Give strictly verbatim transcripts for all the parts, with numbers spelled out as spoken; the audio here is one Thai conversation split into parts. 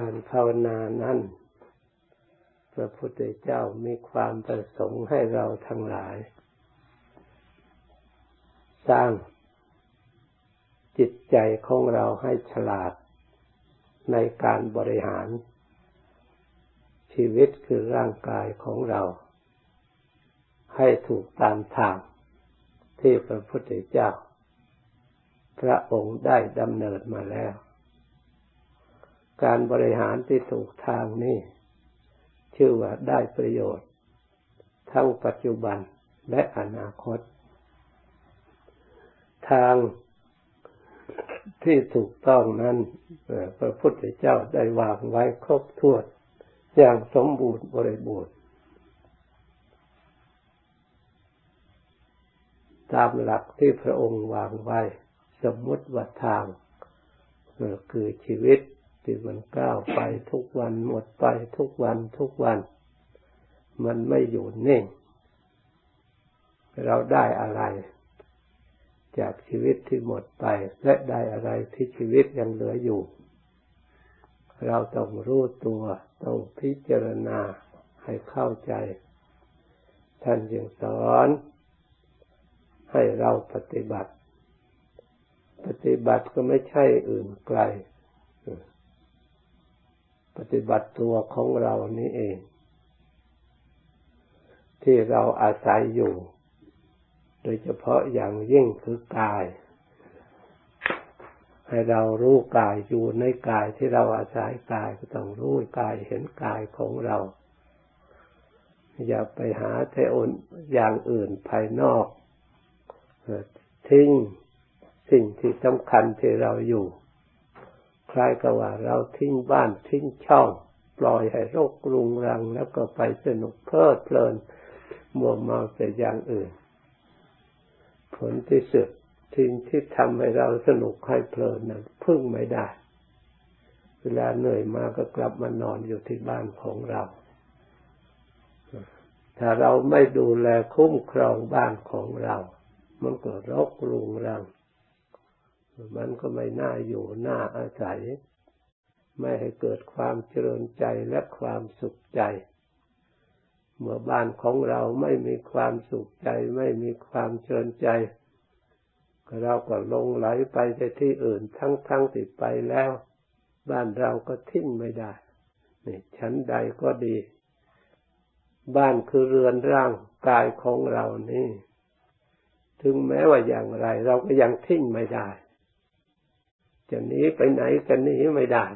การภาวนานั้นพระพุทธเจ้ามีความประสงค์ให้เราทั้งหลายสร้างจิตใจของเราให้ฉลาดในการบริหารชีวิตคือร่างกายของเราให้ถูกตามทางที่พระพุทธเจ้าพระองค์ได้ดำเนินมาแล้วการบริหารที่ถูกทางนี้ชื่อว่าได้ประโยชน์ทั้งปัจจุบันและอนาคตทางที่ถูกต้องนั้นพระพุทธเจ้าได้วางไว้ครบถ้วนอย่างสมบูรณ์บริบูรณ์ตามหลักที่พระองค์วางไว้สมมุติว่าทางคือชีวิตที่มันก้าวไปทุกวันหมดไปทุกวันทุกวันมันไม่อยู่นิ่งเราได้อะไรจากชีวิตที่หมดไปและได้อะไรที่ชีวิตยังเหลืออยู่เราต้องรู้ตัวต้องพิจารณาให้เข้าใจท่านจึงสอนให้เราปฏิบัติปฏิบัติก็ไม่ใช่อื่นไกลปฏิบัติตัวของเรานี่เองที่เราอาศัยอยู่โดยเฉพาะอย่างยิ่งคือกายให้เรารู้กายอยู่ในกายที่เราอาศัยกายก็ต้องรู้กายเห็นกายของเราอย่าไปหาแต่อนอย่างอื่นภายนอกทิ้งสิ่งที่สำคัญที่เราอยู่คล้ายกับว่าเราทิ้งบ้านทิ้งช่องปล่อยให้โรครุงรังแล้วก็ไปสนุกเพลิดเพลินมัวเมาแต่อย่างอื่นผลที่สุดทิ้งที่ทำให้เราสนุกให้เพลินนั้นพึ่งไม่ได้เวลาเหนื่อยมาก็กลับมานอนอยู่ที่บ้านของเราถ้าเราไม่ดูแลคุ้มครองบ้านของเรามันก็รกรุงรังมันก็ไม่น่าอยู่น่าอาศัยไม่ให้เกิดความเจริญใจและความสุขใจเมื่อบ้านของเราไม่มีความสุขใจไม่มีความเจริญใจเราก็หลงไหลไปในที่อื่นทั้งๆ ท, ที่ไปแล้วบ้านเราก็ทิ้งไม่ได้นี่ชั้นใดก็ดีบ้านคือเรือนร่างกายของเรานี่ถึงแม้ว่าอย่างไรเราก็ยังทิ้งไม่ได้จะหนีไปไหนกันหนีไม่ได้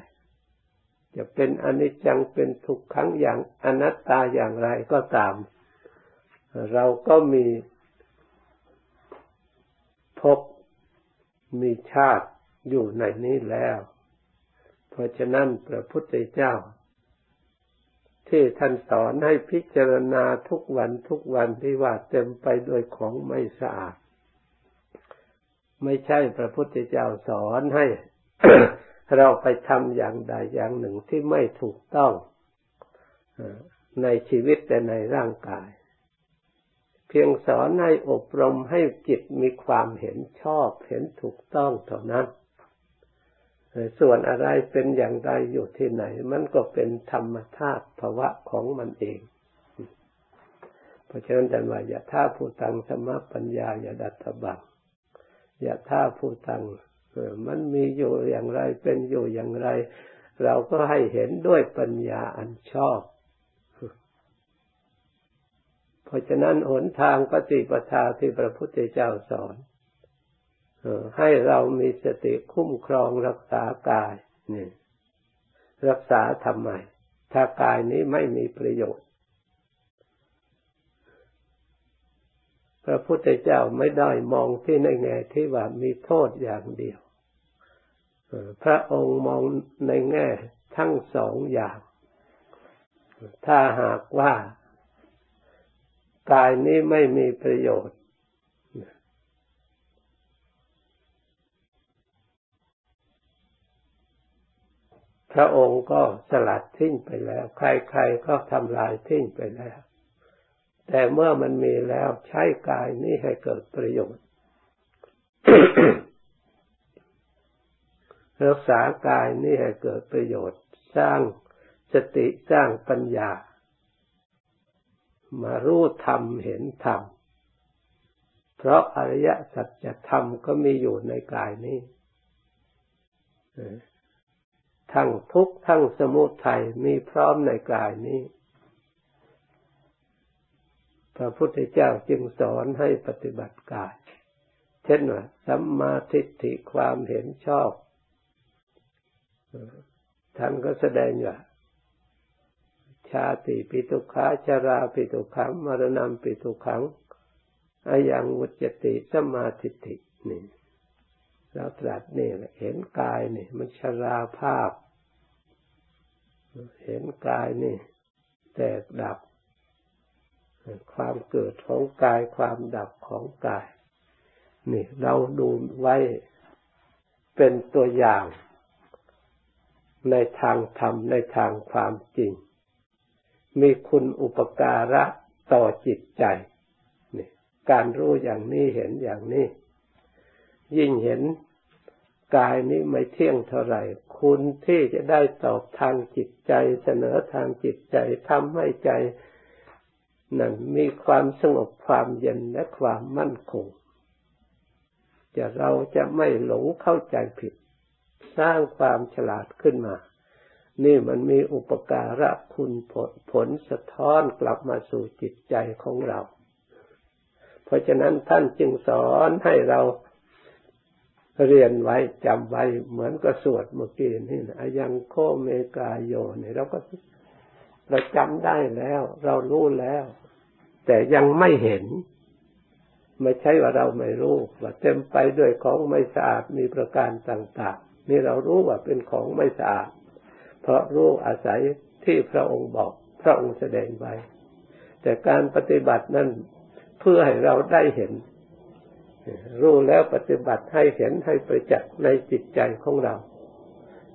จะเป็นอนิจจังเป็นทุกขังอย่างอนัตตาอย่างไรก็ตามเราก็มีภพมีชาติอยู่ในนี้แล้วเพราะฉะนั้นพระพุทธเจ้าที่ท่านสอนให้พิจารณาทุกวันทุกวันที่ว่าเต็มไปด้วยของไม่สะอาดไม่ใช่พระพุทธเจ้าสอนให้ เราไปทำอย่างใดอย่างหนึ่งที่ไม่ถูกต้องในชีวิตแต่ในร่างกายเพียงสอนให้อบรมให้จิตมีความเห็นชอบเห็นถูกต้องเท่านั้นส่วนอะไรเป็นอย่างไรอยู่ที่ไหนมันก็เป็นธรรมชาติภาวะของมันเองเพราะฉะนั้นท่านว่ายะถาภูตังสมปัญญายดัตถบังยะถาภูตังมันมีอยู่อย่างไรเป็นอยู่อย่างไรเราก็ให้เห็นด้วยปัญญาอันชอบเพราะฉะนั้นหนทางปฏิปทาที่พระพุทธเจ้าสอนให้เรามีสติคุ้มครองรักษากายนี่รักษาทำไมถ้ากายนี้ไม่มีประโยชน์พระพุทธเจ้าไม่ได้มองที่ในแง่ที่ว่ามีโทษอย่างเดียวพระองค์มองในแง่ทั้งสองอย่างถ้าหากว่ากายนี้ไม่มีประโยชน์พระองค์ก็สลัดทิ้งไปแล้วใครๆก็ทำลายทิ้งไปแล้วแต่เมื่อมันมีแล้วใช้กายนี้ให้เกิดประโยชน์ รักษากายนี้ให้เกิดประโยชน์ส สร้างสติสร้างปัญญามารู้ธรรมเห็นธรรมเพราะอริยสัจธรรมก็มีอยู่ในกายนี้ทั้งทุกข์ทั้งสมุทัยมีพร้อมในกายนี้พระพุทธเจ้าจึงสอนให้ปฏิบัติกายเช่นว่าสัมมาทิฏฐิความเห็นชอบท่านก็แสดงว่าชาติปิทุกขาชราปิทุกขังมรณะปิทุกขังอายังวุจจติสัมมาทิฏฐินี่เราตรัสนี่เห็นกายนี่มันชราภาพเห็นกายนี่แตกดับความเกิดของกายความดับของกายนี่เราดูไว้เป็นตัวอย่างในทางธรรมในทางความจริงมีคุณอุปการะต่อจิตใจนี่การรู้อย่างนี้เห็นอย่างนี้ยิ่งเห็นกายนี้ไม่เที่ยงเท่าไหร่คุณที่จะได้ตอบทางจิตใจเสนอทางจิตใจทำให้ใจนั่นมีความสงบความเย็นและความมั่นคงจะเราจะไม่หลงเข้าใจผิดสร้างความฉลาดขึ้นมานี่มันมีอุปการะคุณผลผลสะท้อนกลับมาสู่จิตใจของเราเพราะฉะนั้นท่านจึงสอนให้เราเรียนไว้จำไว้เหมือนกับสวดเมื่อกี้นี่นะอายังโคเมกายโยนี่เราก็เราจำได้แล้วเรารู้แล้วแต่ยังไม่เห็นไม่ใช่ว่าเราไม่รู้ว่าเต็มไปด้วยของไม่สะอาดมีประการต่างๆนี่เรารู้ว่าเป็นของไม่สะอาดเพราะรู้อาศัยที่พระองค์บอกพระองค์แสดงไว้แต่การปฏิบัตินั้นเพื่อให้เราได้เห็นรู้แล้วปฏิบัติให้เห็นให้ประจักษ์ในจิตใจของเรา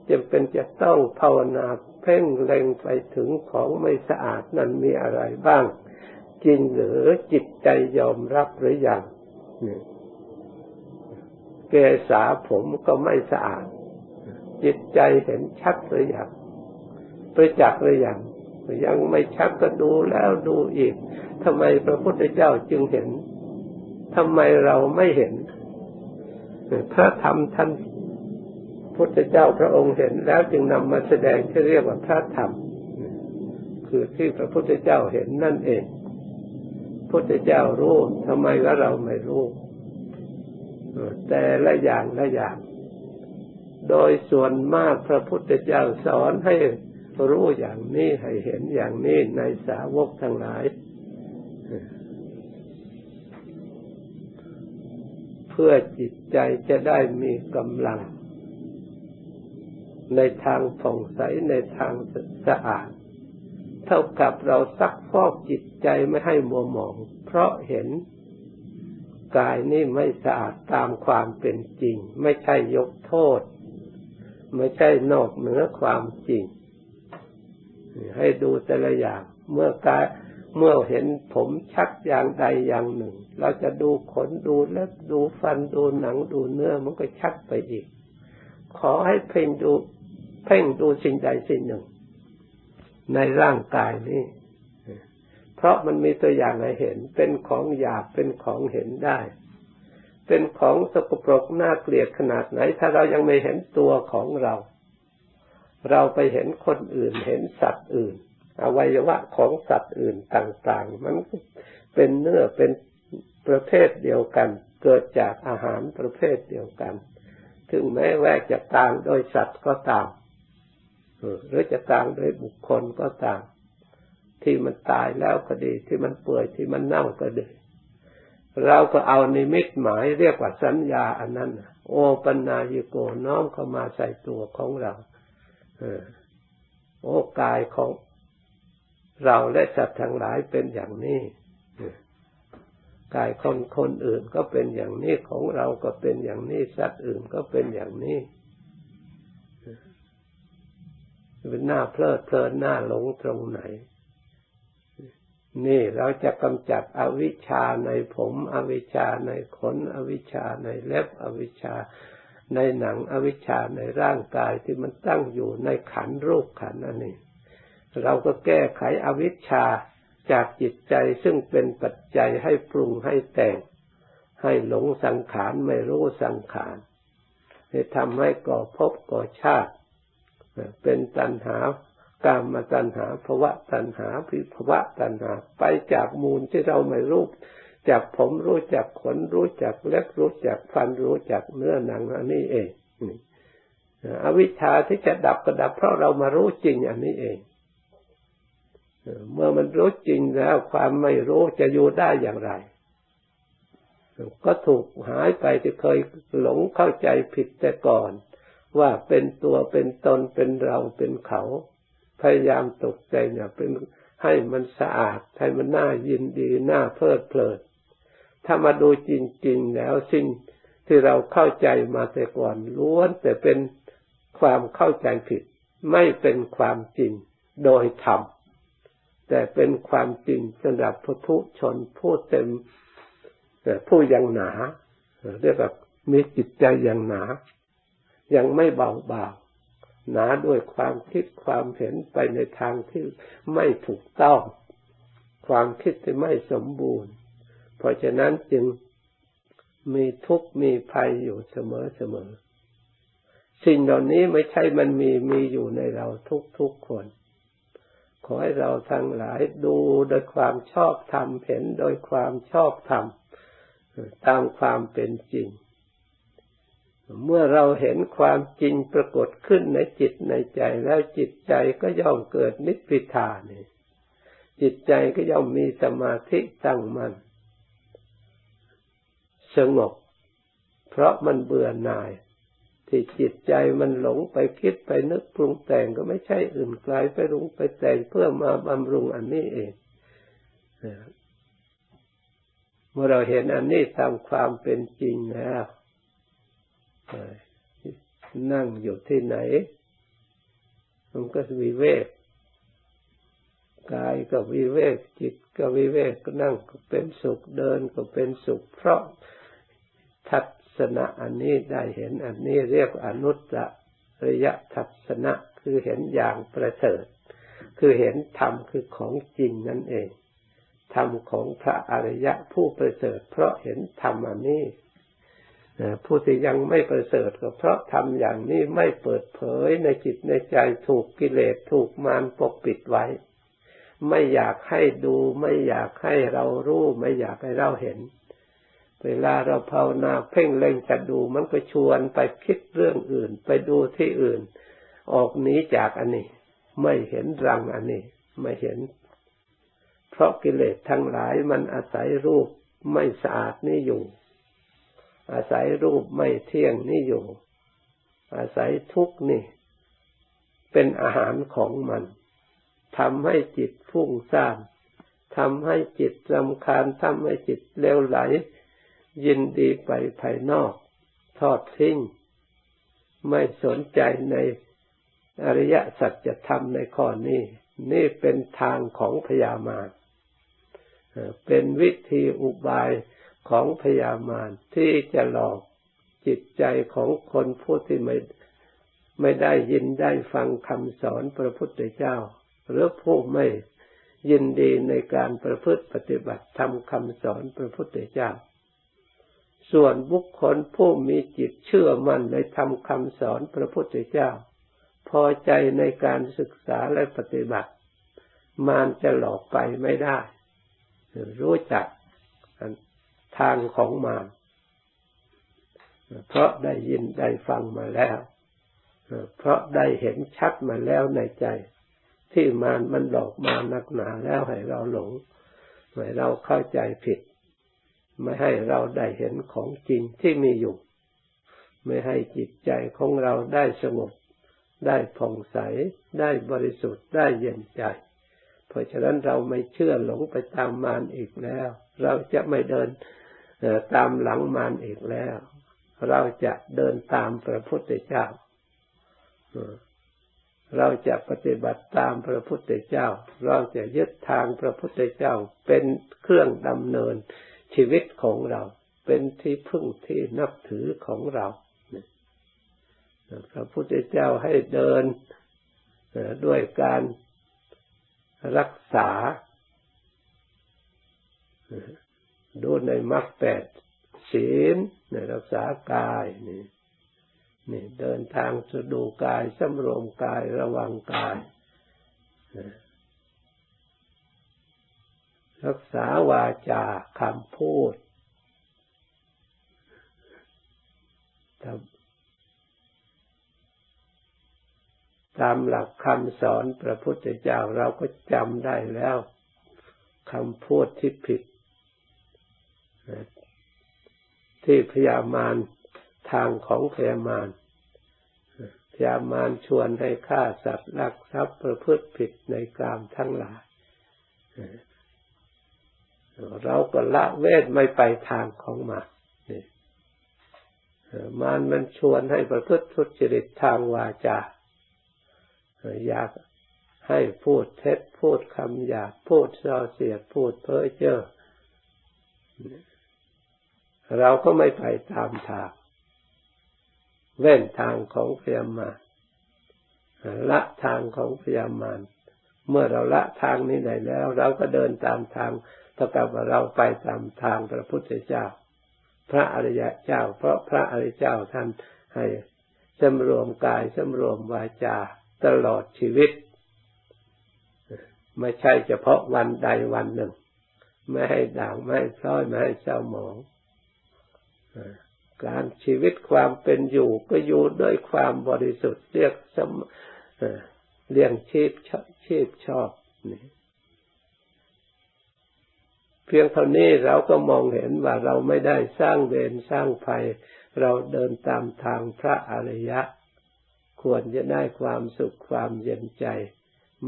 จำเป็นจะต้องภาวนาเพ่งเล็งไปถึงของไม่สะอาดนั้นมีอะไรบ้างจริงหรือจิตใจยอมรับหรือยังเกสาผมก็ไม่สะอาดจิตใจเห็นชัดหรือยังประจักษ์หรือยังยังไม่ชัดก็ดูแล้วดูอีกทำไมพระพุทธเจ้าจึงเห็นทำไมเราไม่เห็นพระธรรมท่านพุทธเจ้าพระองค์เห็นแล้วจึงนำมาแสดงที่เรียกว่าพระธรรมคือที่พระพุทธเจ้าเห็นนั่นเองพุทธเจ้ารู้ทำไมว่าเราไม่รู้แต่ละอย่างละอย่างโดยส่วนมากพระพุทธเจ้าสอนให้รู้อย่างนี้ให้เห็นอย่างนี้ในสาวกทั้งหลายเพื่อจิตใจจะได้มีกำลังในทางผ่องใสในทางสะอาดเท่ากับเราซักฟอกจิตใจไม่ให้มัวหมองเพราะเห็นกายนี่ไม่สะอาดตามความเป็นจริงไม่ใช่ยกโทษไม่ใช่นอกเหนือความจริงให้ดูแต่ละอย่างเมื่อกายเมื่อเห็นผมชักอย่างใดอย่างหนึ่งเราจะดูขนดูเล็บดูฟันดูหนังดูเนื้อมันก็ชักไปอีกขอให้เพ่งดูเพ่งดูสิ่งใดสิ่งหนึ่งในร่างกายนี้เพราะมันมีตัวอย่างให้เห็นเป็นของหยาบเป็นของเห็นได้เป็นของสกปรกน่าเกลียดขนาดไหนถ้าเรายังไม่เห็นตัวของเราเราไปเห็นคนอื่นเห็นสัตว์อื่นอวัยวะของสัตว์อื่นต่างๆมันเป็นเนื้อเป็นประเภทเดียวกันเกิดจากอาหารประเภทเดียวกันถึงแม้แวกจะต่างโดยสัตว์ก็ต่างหรือจะต่างโดยบุคคลก็ต่างที่มันตายแล้วก็ดีที่มันเปื่อยที่มันเน่าก็ดีเราก็เอานิมิตหมายเรียกว่าสัญญาอันนั้นโอปัญญายิโกน้อมเข้ามาใส่ตัวของเราโอกายของเราและสัตว์ทั้งหลายเป็นอย่างนี้กายคนคนอื่นก็เป็นอย่างนี้ของเราก็เป็นอย่างนี้สัตว์อื่นก็เป็นอย่างนี้เป็นหน้าเพลิดเพลินหน้าหลงตรงไหนนี่เราจะกำจัดอวิชชาในผมอวิชชาในขนอวิชชาในเล็บอวิชชา ในหนังอวิชชาในร่างกายที่มันตั้งอยู่ในขันธ์รูปขันธ์นั่นเองเราก็แก้ไขอวิชชาจากจิตใจซึ่งเป็นปัจจัยให้ปรุงให้แต่งให้หลงสังขารไม่รู้สังขารให้ทำให้ก่อภพก่อชาติเป็นตัณหากามตัณหาภวตัณหาวิภวตัณหาไปจากมูลที่เราไม่รู้จากผมรู้จากขนรู้จากเล็บรู้จากฟันรู้จากเนื้อหนังอันนี้เองอวิชชาที่จะดับก็ดับเพราะเรามารู้จริงอันนี้เองเมื่อมันรู้จริงแล้วความไม่รู้จะอยู่ได้อย่างไรก็ถูกหายไปที่เคยหลงเข้าใจผิดแต่ก่อนว่าเป็นตัวเป็นตนเป็นเราเป็นเขาพยายามตกแต่งเป็นให้มันสะอาดให้มันน่ายินดีน่าเพลิดเพลินถ้ามาดูจริงๆแล้วสิ่งที่เราเข้าใจมาแต่ก่อนล้วนแต่เป็นความเข้าใจผิดไม่เป็นความจริงโดยธรรมแต่เป็นความจริงสำหรับผู้ทุชนผู้เต็มผู้ยังหนาเรียกว่ามีจิตใจยังหนายังไม่เบาบางหนาด้วยความคิดความเห็นไปในทางที่ไม่ถูกต้องความคิดที่ไม่สมบูรณ์เพราะฉะนั้นจึงมีทุกข์มีภัยอยู่เสมอเสมอสิ่งเหล่านี้ไม่ใช่มันมีมีอยู่ในเราทุกทุกคนขอให้เราทั้งหลายดูโดยความชอบธรรมเห็นโดยความชอบธรรมตามความเป็นจริงเมื่อเราเห็นความจริงปรากฏขึ้นในจิตในใจแล้วจิตใจก็ย่อมเกิดนิพพิทานี่จิตใจก็ย่อมมีสมาธิตั้งมั่นสงบเพราะมันเบื่อหน่ายที่จิตใจมันหลงไปคิดไปนึกปรุงแต่งก็ไม่ใช่อื่นไกลไปรุงไปแต่งเพื่อมาบำรุงอันนี้เองเมื่อเราเห็นอันนี้ตามความเป็นจริงแล้วนั่งอยู่ที่ไหนมันก็วิเวกกายก็วิเวกจิตก็วิเวกก็นั่งก็เป็นสุขเดินก็เป็นสุขเพราะทัศนะอันนี้ได้เห็นอันนี้เรียกอนุตตรยทัศนะคือเห็นอย่างประเสริฐคือเห็นธรรมคือของจริงนั่นเองธรรมของพระอริยะผู้ประเสริฐเพราะเห็นธรรมอันนี้ผู้ที่ยังไม่ประเสริฐก็เพราะทำอย่างนี้ไม่เปิดเผยในจิตในใจถูกกิเลสถูกมารปกปิดไว้ไม่อยากให้ดูไม่อยากให้เรารู้ไม่อยากให้เราเห็นเวลาเราภาวนาเพ่งเล็งจะดูมันก็ชวนไปคิดเรื่องอื่นไปดูที่อื่นออกหนีจากอันนี้ไม่เห็นรังอันนี้ไม่เห็นเพราะกิเลสทั้งหลายมันอาศัยรูปไม่สะอาดนี่อยู่อาศัยรูปไม่เที่ยงนี่อยู่อาศัยทุกข์นี่เป็นอาหารของมันทำให้จิตฟุ้งซ่านทำให้จิตรำคาญทำให้จิตเลวไหลยินดีไปภายนอกทอดทิ้งไม่สนใจในอริยสัจธรรมในข้อนี้นี่เป็นทางของพยามารเป็นวิธีอุบายของพยามารที่จะหลอกจิตใจของคนผู้ที่ไม่ไม่ได้ยินได้ฟังคำสอนพระพุทธเจ้าหรือผู้ไม่ยินดีในการประพฤติปฏิบัติธรรมคำสอนพระพุทธเจ้าส่วนบุคคลผู้มีจิตเชื่อมั่นในธรรมคำสอนพระพุทธเจ้าพอใจในการศึกษาและปฏิบัติมารจะหลอกไปไม่ได้รู้จักทางของมารเพราะได้ยินได้ฟังมาแล้วเพราะได้เห็นชัดมาแล้วในใจที่มารมันหลอกมานักหนาแล้วให้เราหลงให้เราเข้าใจผิดไม่ให้เราได้เห็นของจริงที่มีอยู่ไม่ให้จิตใจของเราได้สงบได้ผ่องใสได้บริสุทธิ์ได้เย็นใจเพราะฉะนั้นเราไม่เชื่อหลงไปตามมารอีกแล้วเราจะไม่เดินตามหลังมารอีกแล้วเราจะเดินตามพระพุทธเจ้าเราจะปฏิบัติตามพระพุทธเจ้าเราจะยึดทางพระพุทธเจ้าเป็นเครื่องดำเนินชีวิตของเราเป็นที่พึ่งที่นับถือของเรา พระพุทธเจ้าให้เดินด้วยการรักษาดูในมรรคแปดศีลรักษากายนี่นี่เดินทางสะดูกายสำรวมกายระวังกายรักษาวาจาคำพูดตามตามหลักคำสอนพระพุทธเจ้าเราก็จำได้แล้วคำพูดที่ผิดที่พยามารทางของพยามารพยามารชวนให้ฆ่าสัตว์ลักทรัพย์ประพฤติผิดในกามทั้งหลายเราก็ละเว้นไม่ไปทางของมารมารมันชวนให้ประพฤติทุจริตทางวาจาอยากให้พูดเท็จพูดคำหยาบพูดส่อเสียดพูดเพ้อเจ้อเราก็ไม่ไปตามทางเว้นทางของพยามารละทางของพยามารเมื่อเราละทางนี้ได้แล้วเราก็เดินตามทางเท่ากับว่าเราไปตามทางพระพุทธเจ้าพระอริยเจ้าเพราะพระอริยเจ้าท่านให้สำรวมกายสำรวมวาจาตลอดชีวิตไม่ใช่เฉพาะวันใดวันหนึ่งไม่ให้ด่างไม่ให้พร้อยไม่ให้เศร้าหมองการชีวิตความเป็นอยู่ก็อยู่ด้วยความบริสุทธิ์เรียกเรียงชีพชีพชอบเพียงเท่านี้เราก็มองเห็นว่าเราไม่ได้สร้างเวรสร้างภัยเราเดินตามทางพระอริยะควรจะได้ความสุขความเย็นใจ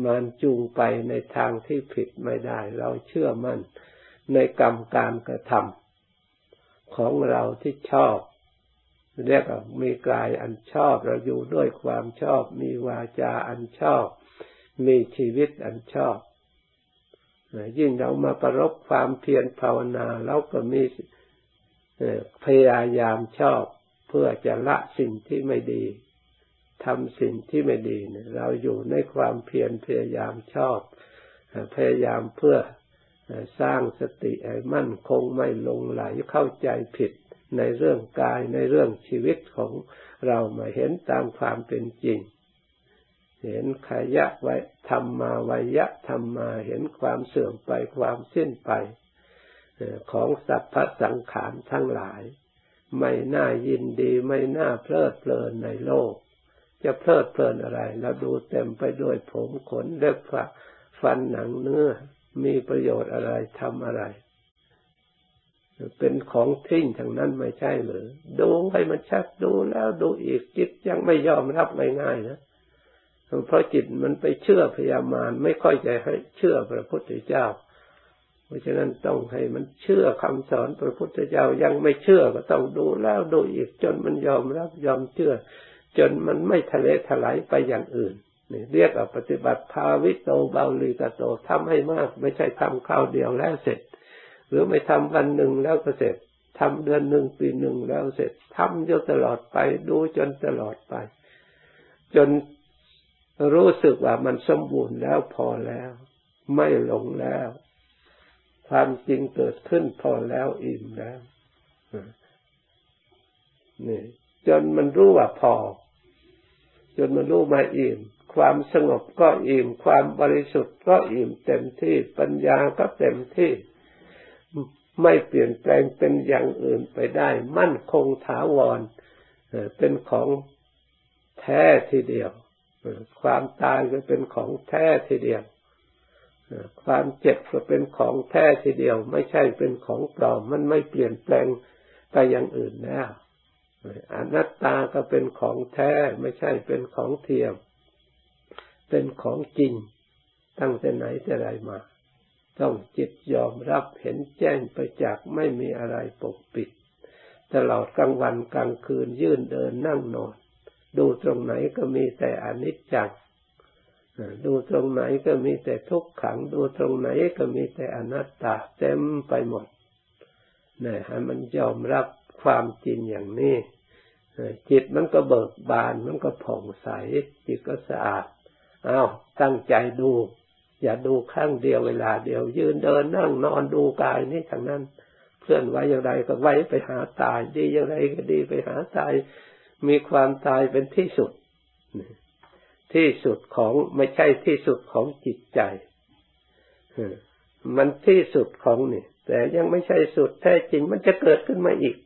มันจูงไปในทางที่ผิดไม่ได้เราเชื่อมั่นในกรรมการกระทำของเราที่ชอบเรียกว่ามีกายอันชอบเราอยู่ด้วยความชอบมีวาจาอันชอบมีชีวิตอันชอบยิ่งเรามาประรบความเพียรภาวนาเราก็มีพยายามชอบเพื่อจะละสิ่งที่ไม่ดีทำสิ่งที่ไม่ดีเราอยู่ในความเพียรพยายามชอบพยายามเพื่อสร้างสติให้มั่นคงไม่หลงไหลเข้าใจผิดในเรื่องกายในเรื่องชีวิตของเรามาเห็นตามความเป็นจริงเห็นขยะไว้ธรรมาวัยะธรรมาเห็นความเสื่อมไปความสิ้นไปของสัพพสังขารทั้งหลายไม่น่ายินดีไม่น่าเพลิดเพลินในโลกจะเพลิดเพลินอะไรเราดูเต็มไปด้วยผมขนเล็บฟันหนังเนื้อมีประโยชน์อะไรทำอะไรเป็นของทิ้งทางนั้นไม่ใช่หรือดูให้มันชัดดูแล้วดูอีกจิตยังไม่ยอมรับง่ายๆนะเพราะจิตมันไปเชื่อพยามารไม่ค่อยจะให้เชื่อพระพุทธเจ้าเพราะฉะนั้นต้องให้มันเชื่อคำสอนพระพุทธเจ้ายังไม่เชื่อก็ต้องดูแล้วดูอีกจนมันยอมรับยอมเชื่อจนมันไม่ทะเลทลายไปอย่างอื่นนี่เรียกว่าปฏิบัติภาวิโตบาลีกโตทำให้มากไม่ใช่ทำคราวเดียวแล้วเสร็จหรือไม่ทำวันหนึ่งแล้วก็เสร็จทำเดือนหนึ่งปีหนึ่งแล้วเสร็จทำจนตลอดไปดูจนตลอดไปจนรู้สึกว่ามันสมบูรณ์แล้วพอแล้วไม่หลงแล้วความจริงเกิดขึ้นพอแล้วอิ่มแล้วนี่จนมันรู้ว่าพอจนมันรู้มาอิ่มความสงบก็อิ่มความบริสุทธิ์ก็อิ่มเต็มที่ปัญญาก็เต็มที่ไม่เปลี่ยนแปลงเป็นอย่างอื่นไปได้มั่นคงถาวรเป็นของแท้ทีเดียวความตายก็เป็นของแท้ทีเดียวความเจ็บก็เป็นของแท้ทีเดียวไม่ใช่เป็นของปลอมมันไม่เปลี่ยนแปลงไปอย่างอื่นแล้วอนัตตาก็เป็นของแท้ไม่ใช่เป็นของเทียมเป็นของจริงตั้งแต่ไหนแต่ไรมาต้องจิตยอมรับเห็นแจ้งไปจากไม่มีอะไรปกปิดตลอดกลางวันกลางคืนยืนเดินนั่งนอนดูตรงไหนก็มีแต่อนิจจังดูตรงไหนก็มีแต่ทุกขังดูตรงไหนก็มีแต่อนัตตาเต็มไปหมดเนี่ยให้มันยอมรับความจริงอย่างนี้ จิตมันก็เบิกบานมันก็ผ่องใสจิตก็สะอาดอ้าวตั้งใจดูอย่าดูข้างเดียวเวลาเดียวยืนเดินนั่งนอนดูกายนี่ทางนั้นเคลื่อนไหวอย่างไรก็ไหวไปหาตายดีอย่างไรก็ดีไปหาตายมีความตายเป็นที่สุดที่สุดของไม่ใช่ที่สุดของจิตใจมันที่สุดของนี่แต่ยังไม่ใช่สุดแท้จริงมันจะเกิดขึ้นมาอีก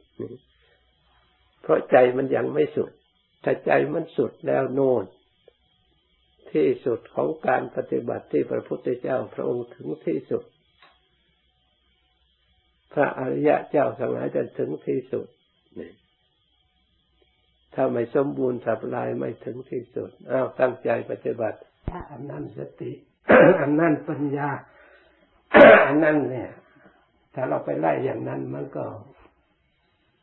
เพราะใจมันยังไม่สุดถ้าใจมันสุดแล้วโน่นที่สุดของการปฏิบัติที่พระพุทธเจ้าพระองค์ถึงที่สุดพระอริยะเจ้าทั้งหลายจะถึงที่สุดถ้าไม่สมบูรณ์สับลายไม่ถึงที่สุดอ้าวตั้งใจปฏิบัติอันนั้นสติอันนั้นปัญญาอันนั้นเนี่ยถ้าเราไปไล่อย่างนั้นมันก็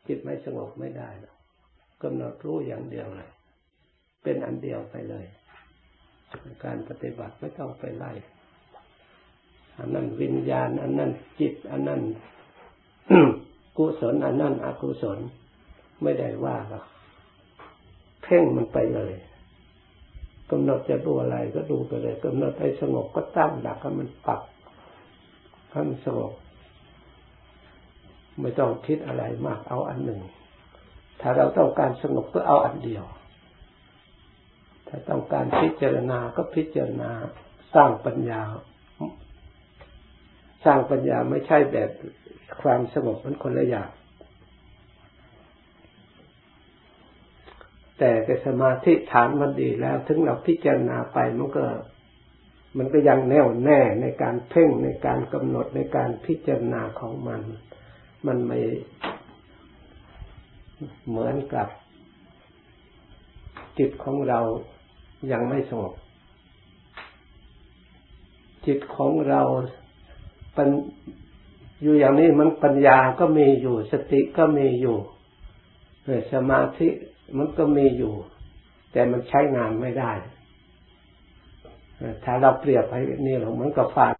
จิตไม่สงบไม่ได้หรอกกำหนดรู้อย่างเดียวเลยเป็นอันเดียวไปเลยการปฏิบัติไม่ต้องไปไล่อันนั้นวิญญาณอันนั้นจิตอันนั้น กุศลอันนั้นอกุศลไม่ได้ว่าหรอกเพ่งมันไปเลยกำหนดจะดูอะไรก็ดูไปเลยกำหนดให้สงบก็ตั้งหลักให้มันปักให้มันสงบไม่ต้องคิดอะไรมากเอาอันหนึ่งถ้าเราต้องการสงบก็เอาอันเดียวถ้าต้องการพิจารณาก็พิจารณาสร้างปัญญาสร้างปัญญาไม่ใช่แบบความสงบมันคนละอย่างแต่แต่สมาธิฐานมันดีแล้วถึงเราพิจารณาไปมันก็มันก็ยังแน่วแน่ในการเพ่งในการกำหนดในการพิจารณาของมันมันไม่เหมือนกับจิตของเรายังไม่สงบจิตของเราเป็นอยู่อย่างนี้มันปัญญาก็มีอยู่สติก็มีอยู่สมาธิมันก็มีอยู่แต่มันใช้งานไม่ได้ถ้าเราเปรียบให้นี่หรอกมันก็ฟาด